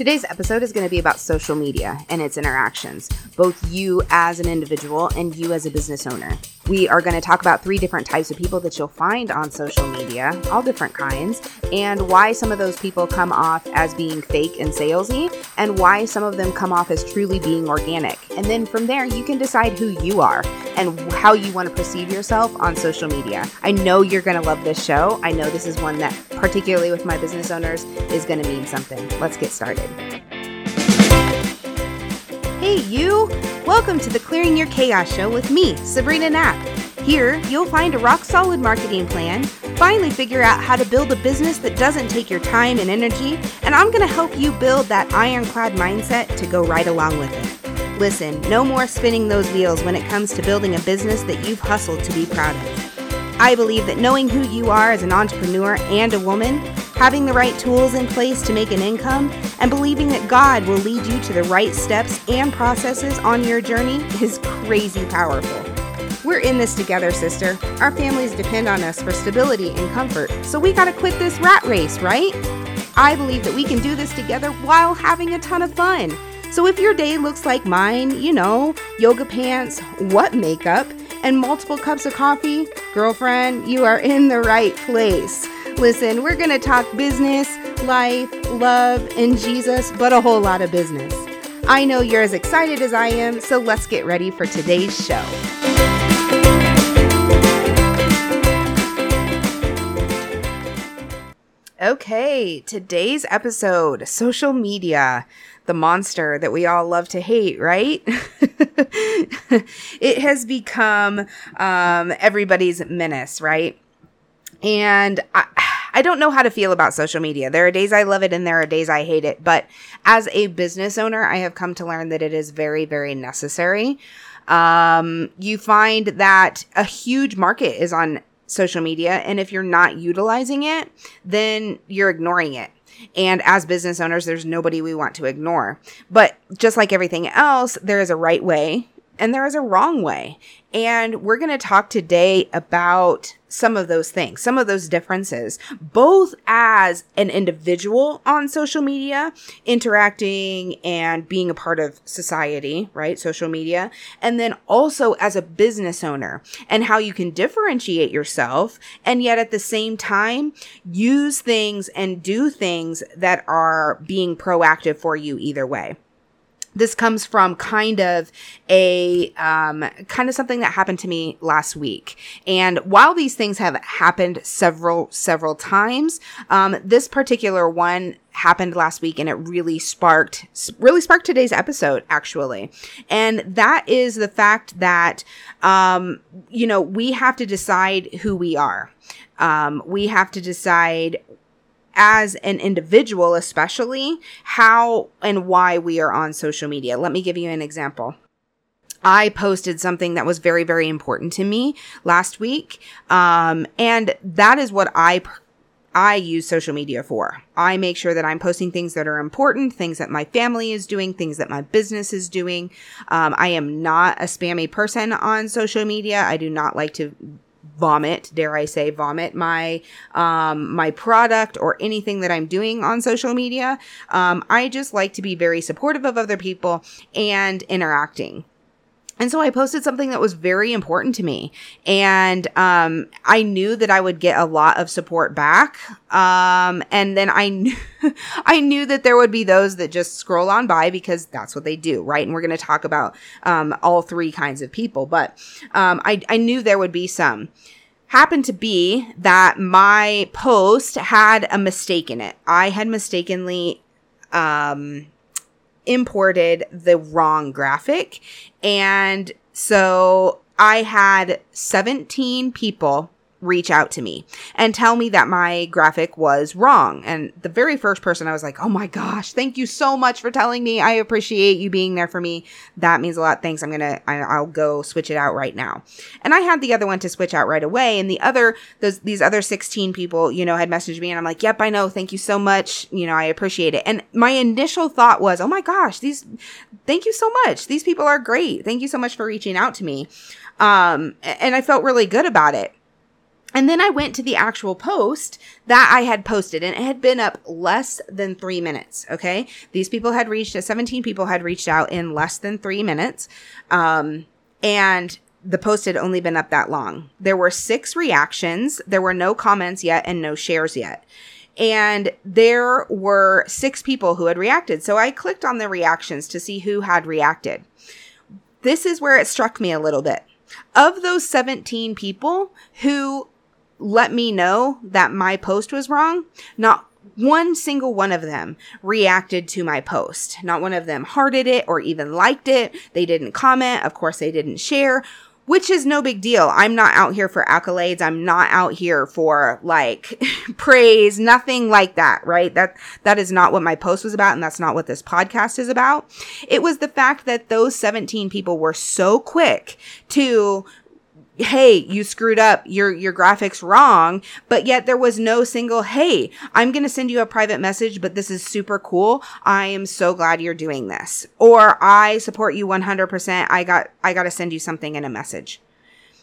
Today's episode is going to be about social media and its interactions, both you as an individual and you as a business owner. We are going to talk about 3 different types of people that you'll find on social media, all different kinds, and why some of those people come off as being fake and salesy, and why some of them come off as truly being organic. And then from there, you can decide who you are and how you want to perceive yourself on social media. I know you're going to love this show. I know this is one that, particularly with my business owners, is going to mean something. Let's get started. Hey, you! Welcome to the Clearing Your Chaos show with me, Sabrina Knapp. Here, you'll find a rock-solid marketing plan, finally figure out how to build a business that doesn't take your time and energy, and I'm going to help you build that ironclad mindset to go right along with it. Listen, no more spinning those wheels when it comes to building a business that you've hustled to be proud of. I believe that knowing who you are as an entrepreneur and a woman, having the right tools in place to make an income, and believing that God will lead you to the right steps and processes on your journey is crazy powerful. We're in this together, sister. Our families depend on us for stability and comfort, so we gotta quit this rat race, right? I believe that we can do this together while having a ton of fun. So if your day looks like mine, you know, yoga pants, what makeup, and multiple cups of coffee, girlfriend, you are in the right place. Listen, we're going to talk business, life, love, and Jesus, but a whole lot of business. I know you're as excited as I am, so let's get ready for today's show. Okay, today's episode, social media, the monster that we all love to hate, right? It has become everybody's menace, right? And I don't know how to feel about social media. There are days I love it and there are days I hate it. But as a business owner, I have come to learn that it is very, very necessary. You find that a huge market is on social media. And if you're not utilizing it, then you're ignoring it. And as business owners, there's nobody we want to ignore. But just like everything else, there is a right way and there is a wrong way. And we're going to talk today about some of those things, some of those differences, both as an individual on social media, interacting and being a part of society, right? Social media. And then also as a business owner and how you can differentiate yourself. And yet at the same time, use things and do things that are being proactive for you either way. This comes from kind of something that happened to me last week. And while these things have happened several times, this particular one happened last week and it really sparked today's episode, actually. And that is the fact that, we have to decide who we are. We have to decide as an individual, especially, how and why we are on social media. Let me give you an example. I posted something that was very, very important to me last week. And that is what I use social media for. I make sure that I'm posting things that are important, things that my family is doing, things that my business is doing. I am not a spammy person on social media. I do not like to vomit my my product or anything that I'm doing on social media. I just like to be very supportive of other people and interacting. And so I posted something that was very important to me. And I knew that I would get a lot of support back. And then I knew that there would be those that just scroll on by because that's what they do, right? And we're going to talk about all 3 kinds of people. But I knew there would be some. Happened to be that my post had a mistake in it. I had mistakenly imported the wrong graphic. And so I had 17 people reach out to me and tell me that my graphic was wrong. And the very first person, I was like, oh my gosh, thank you so much for telling me. I appreciate you being there for me. That means a lot. Thanks. I'll go switch it out right now. And I had the other one to switch out right away. And these other 16 people, had messaged me and I'm like, yep, I know. Thank you so much. I appreciate it. And my initial thought was, oh my gosh, thank you so much. These people are great. Thank you so much for reaching out to me. And I felt really good about it. And then I went to the actual post that I had posted, and it had been up less than 3 minutes. Okay. These people had reached 17 people had reached out in less than 3 minutes. And the post had only been up that long. There were 6 reactions. There were no comments yet and no shares yet. And there were 6 people who had reacted. So I clicked on the reactions to see who had reacted. This is where it struck me a little bit. Of those 17 people who let me know that my post was wrong, not one single one of them reacted to my post. Not one of them hearted it or even liked it. They didn't comment. Of course, they didn't share, which is no big deal. I'm not out here for accolades. I'm not out here for like praise, nothing like that, right? That is not what my post was about. And that's not what this podcast is about. It was the fact that those 17 people were so quick to, hey, you screwed up, your graphic's wrong, but yet there was no single, hey, I'm going to send you a private message, but this is super cool. I am so glad you're doing this. Or I support you 100%. I got to send you something in a message.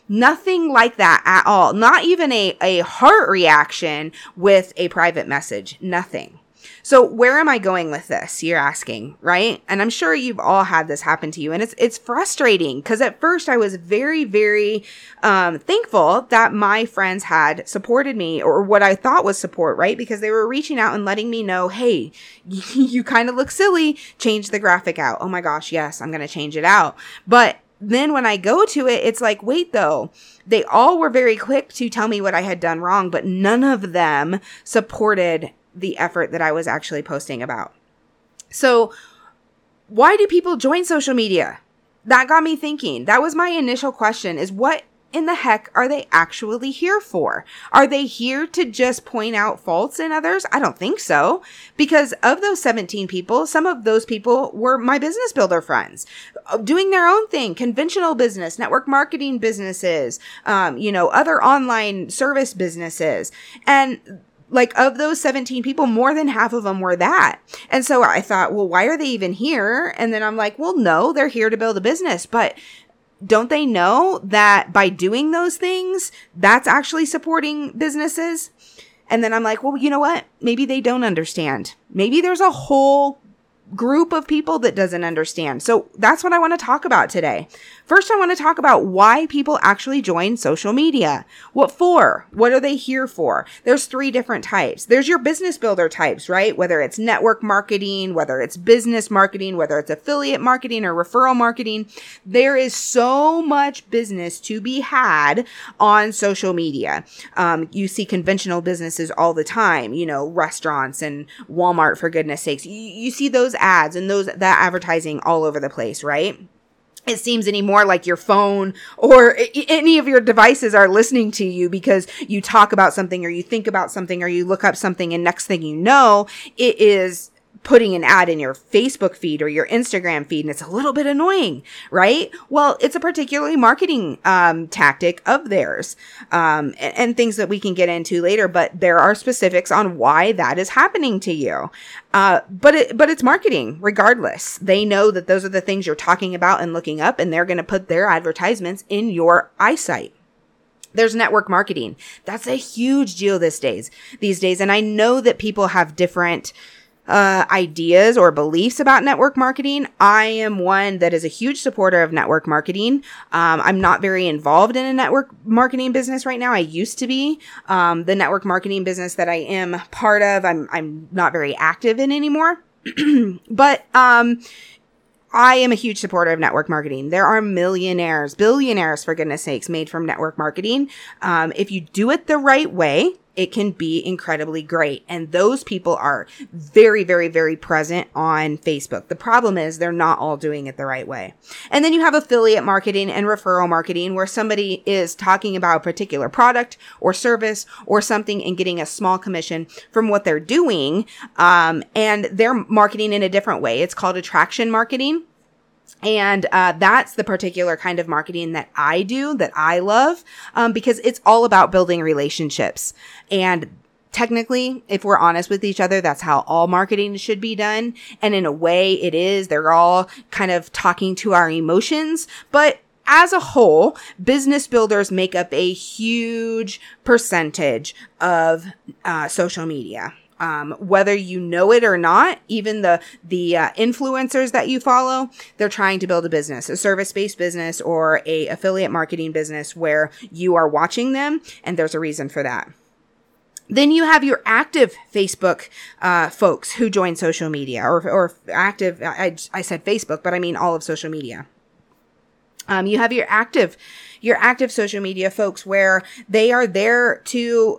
Nothing like that at all. Not even a heart reaction with a private message. Nothing. So where am I going with this? You're asking, right? And I'm sure you've all had this happen to you. And it's frustrating because at first I was very, very thankful that my friends had supported me, or what I thought was support, right? Because they were reaching out and letting me know, hey, you kind of look silly. Change the graphic out. Oh my gosh, yes, I'm going to change it out. But then when I go to it, it's like, wait, though, they all were very quick to tell me what I had done wrong, but none of them supported the effort that I was actually posting about. So why do people join social media? That got me thinking. That was my initial question, is what in the heck are they actually here for? Are they here to just point out faults in others? I don't think so. Because of those 17 people, some of those people were my business builder friends doing their own thing, conventional business, network marketing businesses, other online service businesses. And like of those 17 people, more than half of them were that. And so I thought, well, why are they even here? And then I'm like, well, no, they're here to build a business. But don't they know that by doing those things, that's actually supporting businesses? And then I'm like, well, you know what? Maybe they don't understand. Maybe there's a whole group of people that doesn't understand. So that's what I want to talk about today. First, I want to talk about why people actually join social media. What for? What are they here for? There's 3 different types. There's your business builder types, right? Whether it's network marketing, whether it's business marketing, whether it's affiliate marketing or referral marketing, there is so much business to be had on social media. You see conventional businesses all the time, restaurants and Walmart, for goodness sakes. You see those ads and that advertising all over the place, right? It seems anymore like your phone or any of your devices are listening to you because you talk about something or you think about something or you look up something, and next thing you know, it is putting an ad in your Facebook feed or your Instagram feed, and it's a little bit annoying, right? Well, it's a particularly marketing tactic of theirs, and things that we can get into later, but there are specifics on why that is happening to you. But it's marketing regardless. They know that those are the things you're talking about and looking up, and they're going to put their advertisements in your eyesight. There's network marketing. That's a huge deal these days. And I know that people have different ideas or beliefs about network marketing. I am one that is a huge supporter of network marketing. I'm not very involved in a network marketing business right now. I used to be. The network marketing business that I am part of, I'm not very active in anymore. But I am a huge supporter of network marketing. There are millionaires, billionaires, for goodness sakes, made from network marketing. If you do it the right way, it can be incredibly great. And those people are very, very, very present on Facebook. The problem is they're not all doing it the right way. And then you have affiliate marketing and referral marketing, where somebody is talking about a particular product or service or something and getting a small commission from what they're doing. And they're marketing in a different way. It's called attraction marketing. And that's the particular kind of marketing that I do, that I love, because it's all about building relationships. And technically, if we're honest with each other, that's how all marketing should be done. And in a way, it is. They're all kind of talking to our emotions, but as a whole, business builders make up a huge percentage of social media. Whether you know it or not, even the influencers that you follow, they're trying to build a business, a service-based business or a affiliate marketing business where you are watching them, and there's a reason for that. Then you have your active Facebook folks who join social media or active, I said Facebook, but I mean all of social media. You have your active social media folks where they are there to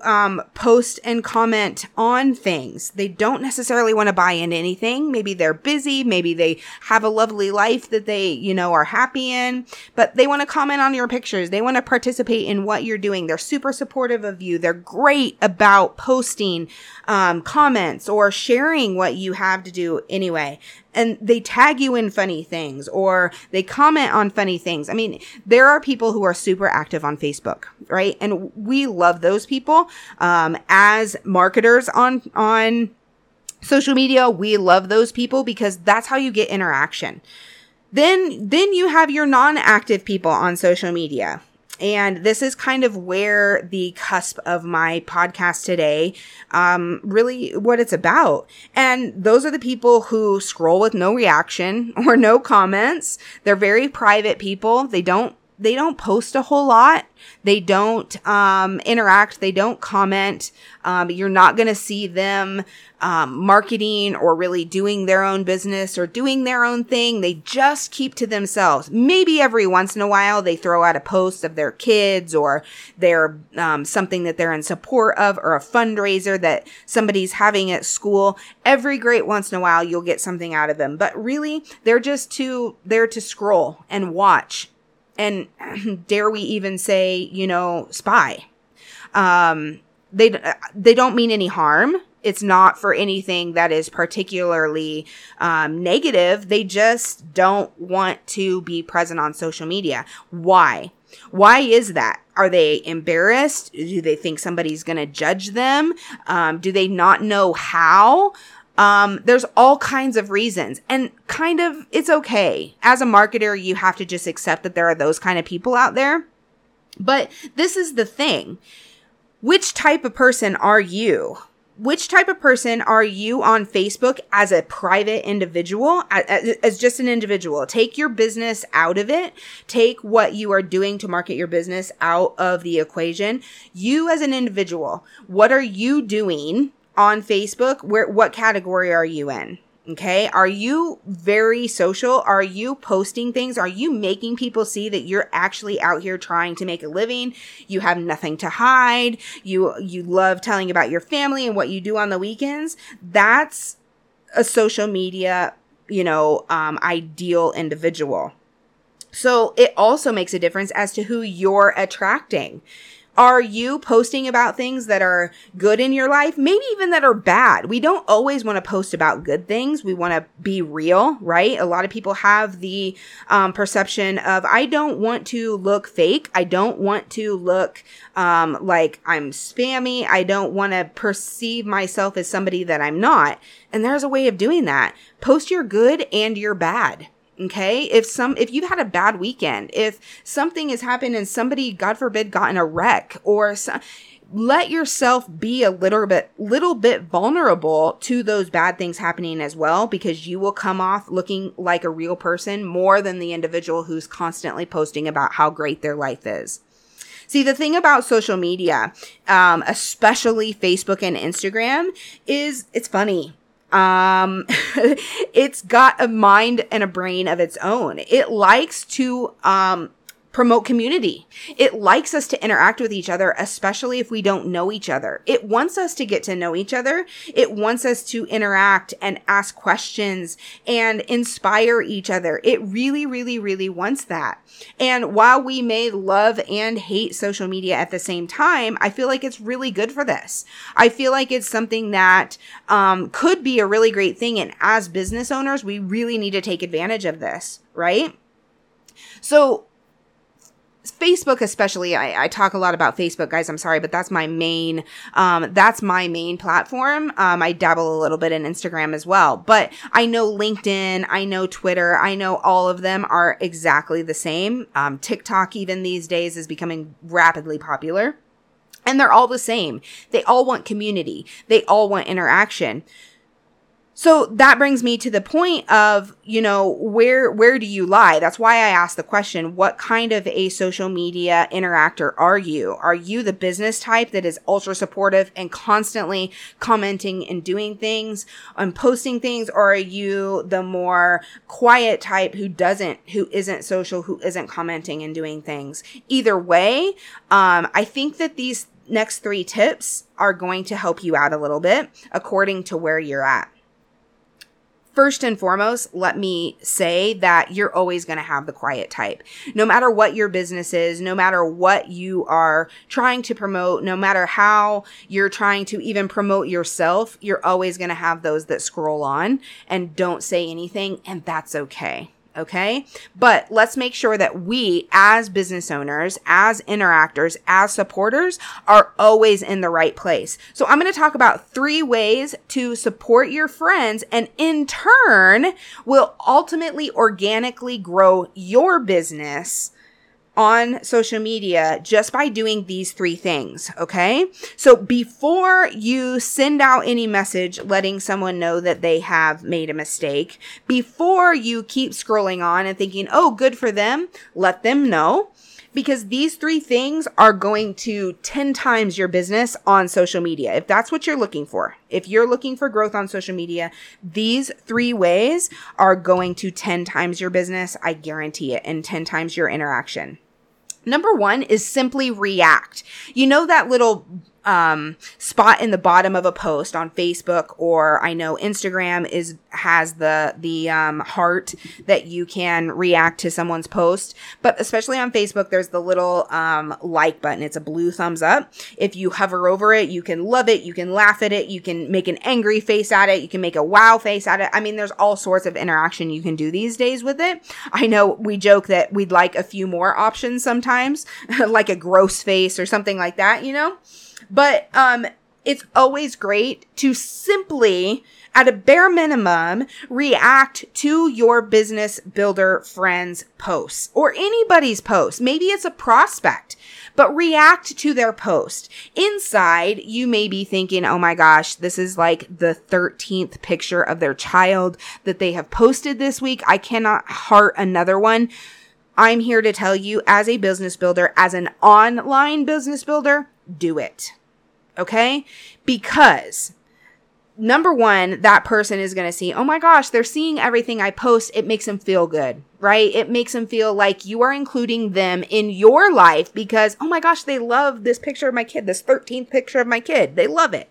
post and comment on things. They don't necessarily want to buy into anything. Maybe they're busy. Maybe they have a lovely life that they, are happy in, but they want to comment on your pictures. They want to participate in what you're doing. They're super supportive of you. They're great about posting comments or sharing what you have to do anyway. And they tag you in funny things or they comment on funny things. I mean, there are people who are super active on Facebook, right? And we love those people. As marketers on social media, we love those people because that's how you get interaction. Then you have your non-active people on social media. And this is kind of where the cusp of my podcast today, really what it's about. And those are the people who scroll with no reaction or no comments. They're very private people. They don't post a whole lot. They don't, interact. They don't comment. You're not going to see them, marketing or really doing their own business or doing their own thing. They just keep to themselves. Maybe every once in a while they throw out a post of their kids or their, something that they're in support of or a fundraiser that somebody's having at school. Every great once in a while you'll get something out of them, but really they're just there to scroll and watch. And dare we even say, spy. They don't mean any harm. It's not for anything that is particularly negative. They just don't want to be present on social media. Why? Why is that? Are they embarrassed? Do they think somebody's going to judge them? Do they not know how? There's all kinds of reasons and kind of it's okay. As a marketer, you have to just accept that there are those kind of people out there. But this is the thing. Which type of person are you? Which type of person are you on Facebook as a private individual, as just an individual? Take your business out of it. Take what you are doing to market your business out of the equation. You as an individual, what are you doing on Facebook? What category are you in? Okay. Are you very social? Are you posting things? Are you making people see that you're actually out here trying to make a living? You have nothing to hide. You love telling about your family and what you do on the weekends. That's a social media, ideal individual. So it also makes a difference as to who you're attracting. Are you posting about things that are good in your life? Maybe even that are bad. We don't always want to post about good things. We want to be real, right? A lot of people have the perception of, I don't want to look fake. I don't want to look like I'm spammy. I don't want to perceive myself as somebody that I'm not. And there's a way of doing that. Post your good and your bad. Okay. If you've had a bad weekend, if something has happened and somebody, God forbid, got in a wreck or let yourself be a little bit vulnerable to those bad things happening as well, because you will come off looking like a real person more than the individual who's constantly posting about how great their life is. See, the thing about social media, especially Facebook and Instagram, is it's funny. It's got a mind and a brain of its own. It likes to, promote community. It likes us to interact with each other, especially if we don't know each other. It wants us to get to know each other. It wants us to interact and ask questions and inspire each other. It really, really, really wants that. And while we may love and hate social media at the same time, I feel like it's really good for this. I feel like it's something that could be a really great thing. And as business owners, we really need to take advantage of this, right? So Facebook especially, I talk a lot about Facebook, guys, I'm sorry, but that's my main platform. I dabble a little bit in Instagram as well, but I know LinkedIn, I know Twitter, I know all of them are exactly the same. TikTok even these days is becoming rapidly popular, and they're all the same. They all want community. They all want interaction. So that brings me to the point of, you know, where do you lie? That's why I asked the question, what kind of a social media interactor are you? Are you the business type that is ultra supportive and constantly commenting and doing things and posting things? Or are you the more quiet type who isn't social, who isn't commenting and doing things? Either way, I think that these next three tips are going to help you out a little bit according to where you're at. First and foremost, let me say that you're always going to have the quiet type. No matter what your business is, no matter what you are trying to promote, no matter how you're trying to even promote yourself, you're always going to have those that scroll on and don't say anything, and that's okay. Okay? But let's make sure that we, as business owners, as interactors, as supporters, are always in the right place. So I'm going to talk about three ways to support your friends, and in turn will ultimately organically grow your business on social media just by doing these three things, okay? So before you send out any message letting someone know that they have made a mistake, before you keep scrolling on and thinking, oh, good for them, let them know, because these three things are going to 10 times your business on social media. If that's what you're looking for, if you're looking for growth on social media, these three ways are going to 10 times your business, I guarantee it, and 10 times your interaction. Number one is simply react. You know that little spot in the bottom of a post on Facebook, or I know Instagram has the heart that you can react to someone's post, but especially on Facebook, there's the little like button. It's a blue thumbs up. If you hover over it, you can love it, you can laugh at it, you can make an angry face at it, you can make a wow face at it. I mean, there's all sorts of interaction you can do these days with it. I know we joke that we'd like a few more options sometimes, like a gross face or something like that, you know? But it's always great to simply, at a bare minimum, react to your business builder friend's posts or anybody's post. Maybe it's a prospect, but react to their post. Inside, you may be thinking, oh my gosh, this is like the 13th picture of their child that they have posted this week. I cannot heart another one. I'm here to tell you, as a business builder, as an online business builder, do it. Okay? Because number one, that person is going to see, oh my gosh, they're seeing everything I post. It makes them feel good, right? It makes them feel like you are including them in your life because, oh my gosh, they love this picture of my kid, this 13th picture of my kid. They love it.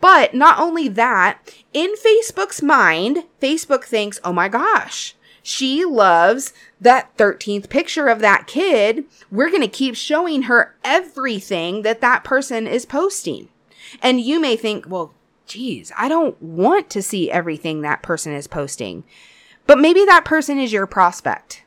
But not only that, in Facebook's mind, Facebook thinks, oh my gosh, she loves that 13th picture of that kid. We're going to keep showing her everything that person is posting. And you may think, well, geez, I don't want to see everything that person is posting. But maybe that person is your prospect.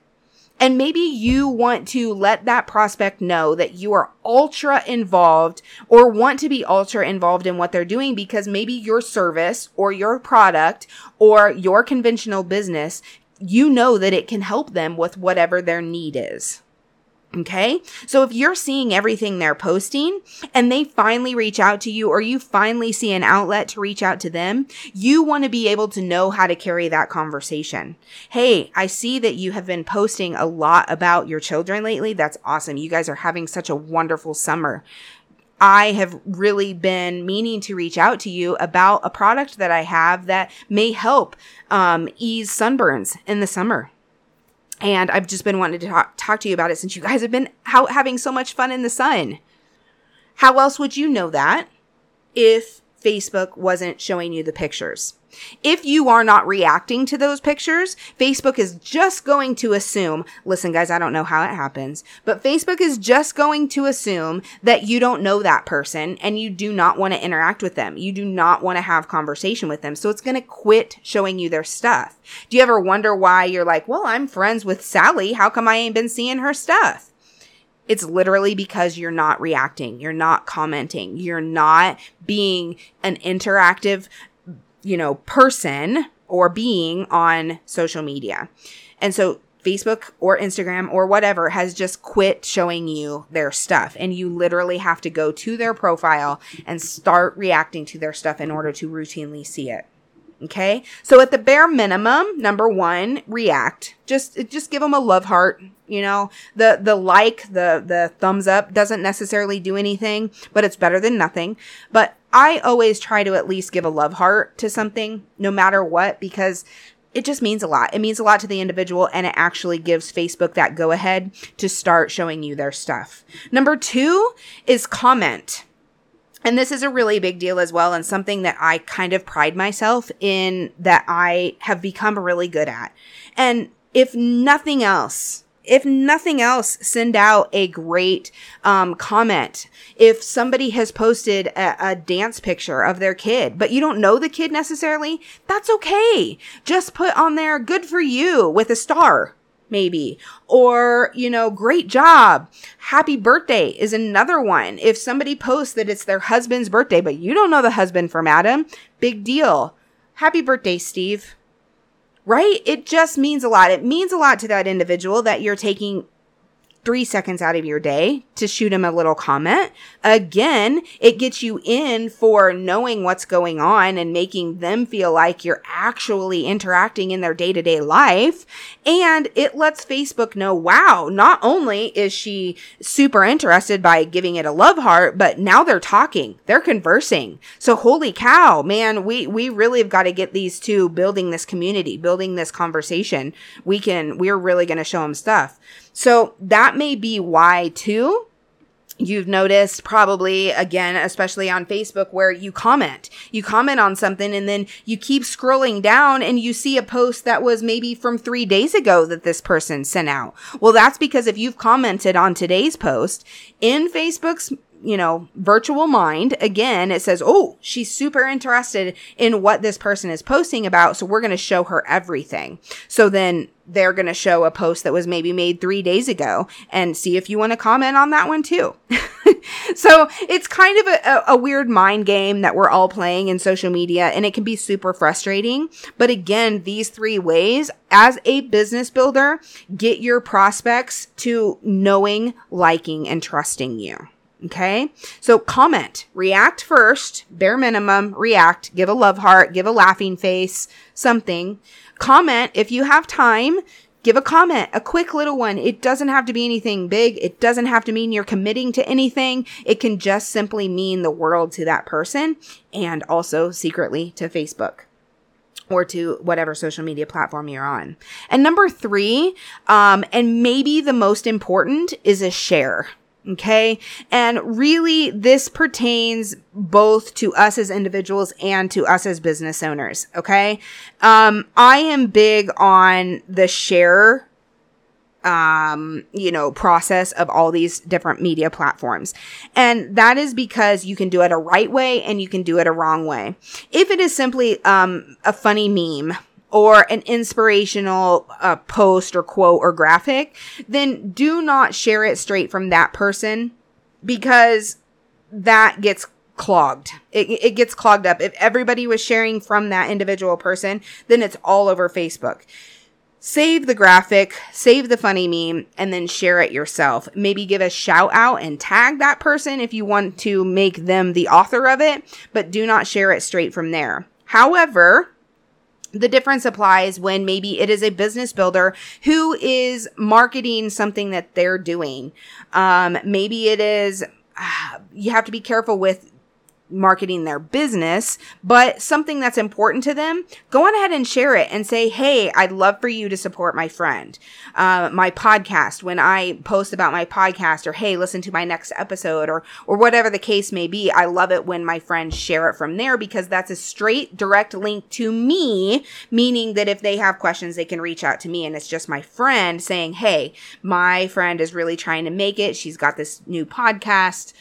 And maybe you want to let that prospect know that you are ultra involved or want to be ultra involved in what they're doing because maybe your service or your product or your conventional business, you know that it can help them with whatever their need is. Okay? So if you're seeing everything they're posting and they finally reach out to you or you finally see an outlet to reach out to them, you want to be able to know how to carry that conversation. Hey, I see that you have been posting a lot about your children lately. That's awesome. You guys are having such a wonderful summer. I have really been meaning to reach out to you about a product that I have that may help ease sunburns in the summer. And I've just been wanting to talk to you about it since you guys have been out having so much fun in the sun. How else would you know that if Facebook wasn't showing you the pictures? If you are not reacting to those pictures, Facebook is just going to assume, listen guys, I don't know how it happens, but Facebook is just going to assume that you don't know that person and you do not want to interact with them. You do not want to have conversation with them. So it's going to quit showing you their stuff. Do you ever wonder why you're like, well, I'm friends with Sally. How come I ain't been seeing her stuff? It's literally because you're not reacting, you're not commenting, you're not being an interactive, person or being on social media. And so Facebook or Instagram or whatever has just quit showing you their stuff. And you literally have to go to their profile and start reacting to their stuff in order to routinely see it. Okay, so at the bare minimum, number one, react. Just give them a love heart. The thumbs up doesn't necessarily do anything, but it's better than nothing. But I always try to at least give a love heart to something, no matter what, because it just means a lot. It means a lot to the individual, and it actually gives Facebook that go ahead to start showing you their stuff. Number two is comment. And this is a really big deal as well, and something that I kind of pride myself in that I have become really good at. And if nothing else, send out a great comment. If somebody has posted a dance picture of their kid, but you don't know the kid necessarily, that's okay. Just put on there, good for you, with a star. Maybe, or, great job. Happy birthday is another one. If somebody posts that it's their husband's birthday, but you don't know the husband from Adam, big deal. Happy birthday, Steve. Right? It just means a lot. It means a lot to that individual that you're taking 3 seconds out of your day to shoot him a little comment. Again, it gets you in for knowing what's going on and making them feel like you're actually interacting in their day-to-day life. And it lets Facebook know, wow, not only is she super interested by giving it a love heart, but now they're talking, they're conversing. So holy cow, man, we really have got to get these two building this community, building this conversation. We're really going to show them stuff. So that may be why, too, you've noticed probably, again, especially on Facebook, where you comment on something and then you keep scrolling down and you see a post that was maybe from 3 days ago that this person sent out. Well, that's because if you've commented on today's post in Facebook's virtual mind, again, it says, oh, she's super interested in what this person is posting about. So we're going to show her everything. So then they're going to show a post that was maybe made 3 days ago and see if you want to comment on that one too. So it's kind of a weird mind game that we're all playing in social media, and it can be super frustrating. But again, these three ways as a business builder, get your prospects to knowing, liking, and trusting you. Okay, so comment, react first, bare minimum, react, give a love heart, give a laughing face, something. Comment, if you have time, give a comment, a quick little one. It doesn't have to be anything big. It doesn't have to mean you're committing to anything. It can just simply mean the world to that person and also secretly to Facebook or to whatever social media platform you're on. And number three, and maybe the most important, is a share. Okay. And really this pertains both to us as individuals and to us as business owners. Okay. I am big on the share, process of all these different media platforms. And that is because you can do it a right way and you can do it a wrong way. If it is simply, a funny meme, or an inspirational post or quote or graphic, then do not share it straight from that person, because that gets clogged. It gets clogged up. If everybody was sharing from that individual person, then it's all over Facebook. Save the graphic, save the funny meme, and then share it yourself. Maybe give a shout out and tag that person if you want to make them the author of it, but do not share it straight from there. However, the difference applies when maybe it is a business builder who is marketing something that they're doing. Maybe it is, you have to be careful with marketing their business, but something that's important to them, go on ahead and share it and say, hey, I'd love for you to support my friend, my podcast, when I post about my podcast, or hey, listen to my next episode, or whatever the case may be. I love it when my friends share it from there, because that's a straight direct link to me, meaning that if they have questions, they can reach out to me. And it's just my friend saying, hey, my friend is really trying to make it. She's got this new podcast,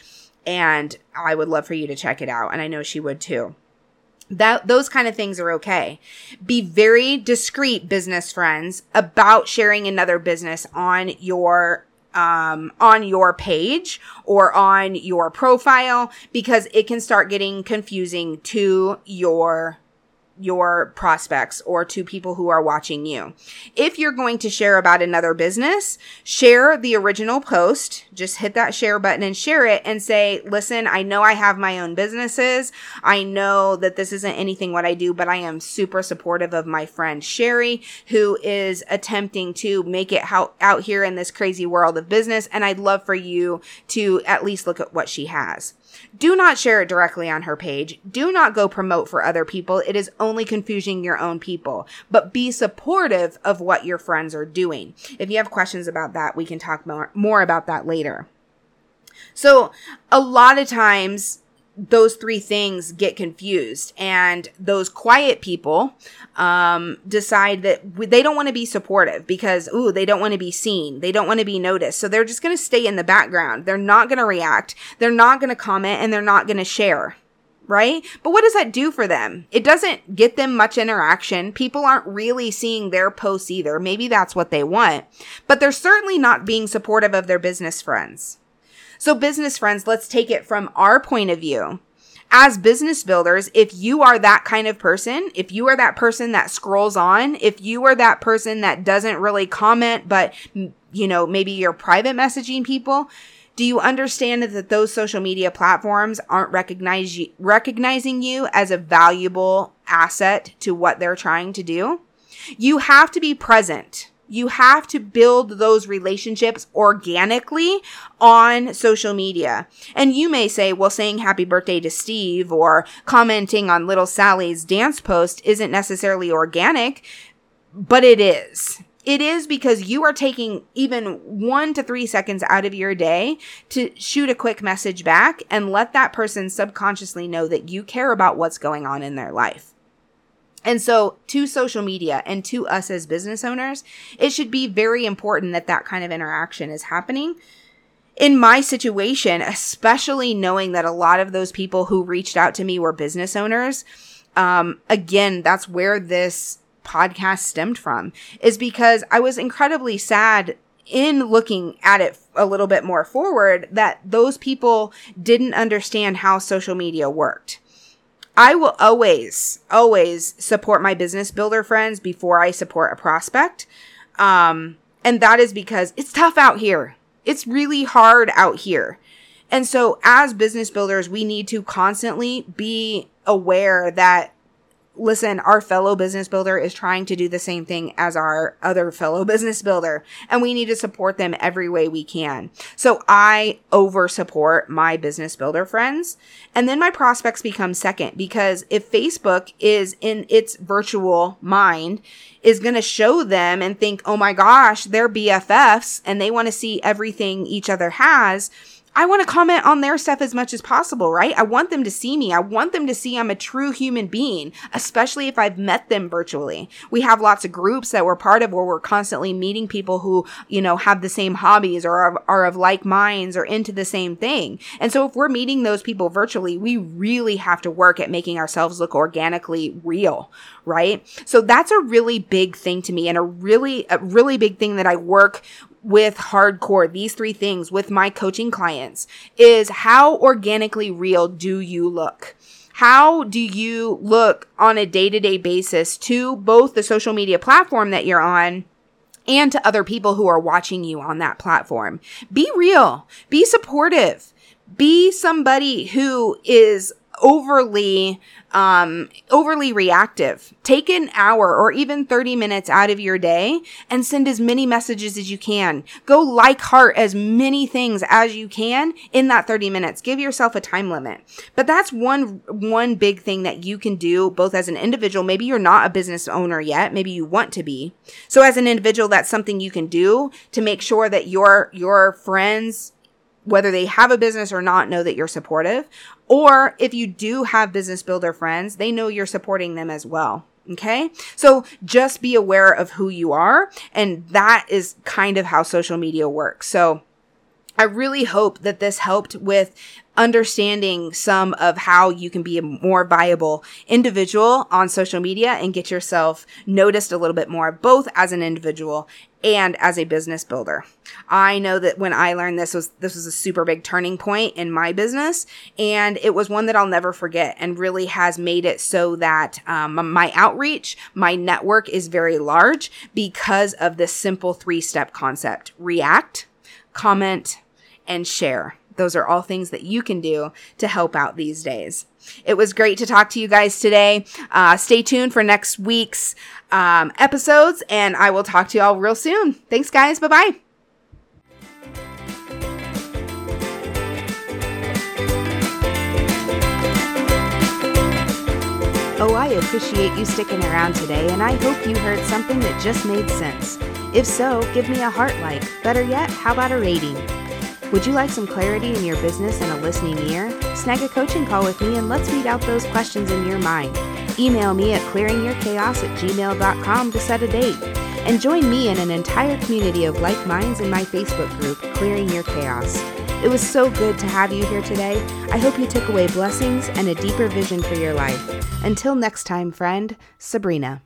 and I would love for you to check it out. And I know she would too. Those kind of things are okay. Be very discreet, business friends, about sharing another business on your on your page or on your profile, because it can start getting confusing to your prospects or to people who are watching you. If you're going to share about another business, share the original post. Just hit that share button and share it and say, listen, I know I have my own businesses. I know that this isn't anything what I do, but I am super supportive of my friend Sherry, who is attempting to make it out here in this crazy world of business. And I'd love for you to at least look at what she has. Do not share it directly on her page. Do not go promote for other people. It is only confusing your own people, but be supportive of what your friends are doing. If you have questions about that, we can talk more about that later. So a lot of times those three things get confused, and those quiet people decide that they don't want to be supportive because, ooh, they don't want to be seen. They don't want to be noticed. So they're just going to stay in the background. They're not going to react. They're not going to comment, and they're not going to share, right? But what does that do for them? It doesn't get them much interaction. People aren't really seeing their posts either. Maybe that's what they want, but they're certainly not being supportive of their business friends. So business friends, let's take it from our point of view. As business builders, if you are that kind of person, if you are that person that scrolls on, if you are that person that doesn't really comment, but, you know, maybe you're private messaging people, do you understand that those social media platforms aren't recognizing you as a valuable asset to what they're trying to do? You have to be present. You have to build those relationships organically on social media. And you may say, well, saying happy birthday to Steve or commenting on Little Sally's dance post isn't necessarily organic, but it is. It is, because you are taking even 1 to 3 seconds out of your day to shoot a quick message back and let that person subconsciously know that you care about what's going on in their life. And so to social media and to us as business owners, it should be very important that that kind of interaction is happening. In my situation, especially knowing that a lot of those people who reached out to me were business owners, again, that's where this podcast stemmed from, is because I was incredibly sad in looking at it a little bit more forward that those people didn't understand how social media worked. I will always, always support my business builder friends before I support a prospect. And that is because it's tough out here. It's really hard out here. And so as business builders, we need to constantly be aware that, listen, our fellow business builder is trying to do the same thing as our other fellow business builder, and we need to support them every way we can. So I over support my business builder friends, and then my prospects become second, because if Facebook is in its virtual mind is going to show them and think, oh my gosh, they're BFFs and they want to see everything each other has, I want to comment on their stuff as much as possible, right? I want them to see me. I want them to see I'm a true human being, especially if I've met them virtually. We have lots of groups that we're part of where we're constantly meeting people who, you know, have the same hobbies or are of like minds or into the same thing. And so if we're meeting those people virtually, we really have to work at making ourselves look organically real, right? So that's a really big thing to me, and a really big thing that I work with hardcore, these three things with my coaching clients, is how organically real do you look? How do you look on a day-to-day basis to both the social media platform that you're on and to other people who are watching you on that platform? Be real, be supportive, be somebody who is overly reactive. Take an hour or even 30 minutes out of your day and send as many messages as you can. Go heart as many things as you can in that 30 minutes. Give yourself a time limit. But that's one big thing that you can do both as an individual. Maybe you're not a business owner yet. Maybe you want to be. So as an individual, that's something you can do to make sure that your friends, whether they have a business or not, know that you're supportive. Or if you do have business builder friends, they know you're supporting them as well. Okay. So just be aware of who you are. And that is kind of how social media works. So I really hope that this helped with understanding some of how you can be a more viable individual on social media and get yourself noticed a little bit more, both as an individual and as a business builder. I know that when I learned this was a super big turning point in my business, and it was one that I'll never forget and really has made it so that my outreach, my network is very large because of this simple 3-step concept: react, comment, and share. Those are all things that you can do to help out these days. It was great to talk to you guys today. Stay tuned for next week's episodes, and I will talk to you all real soon. Thanks, guys. Bye-bye. Oh, I appreciate you sticking around today, and I hope you heard something that just made sense. If so, give me a heart like. Better yet, how about a rating? Would you like some clarity in your business and a listening ear? Snag a coaching call with me and let's weed out those questions in your mind. Email me at clearingyourchaos@gmail.com to set a date. And join me in an entire community of like minds in my Facebook group, Clearing Your Chaos. It was so good to have you here today. I hope you took away blessings and a deeper vision for your life. Until next time, friend, Sabrina.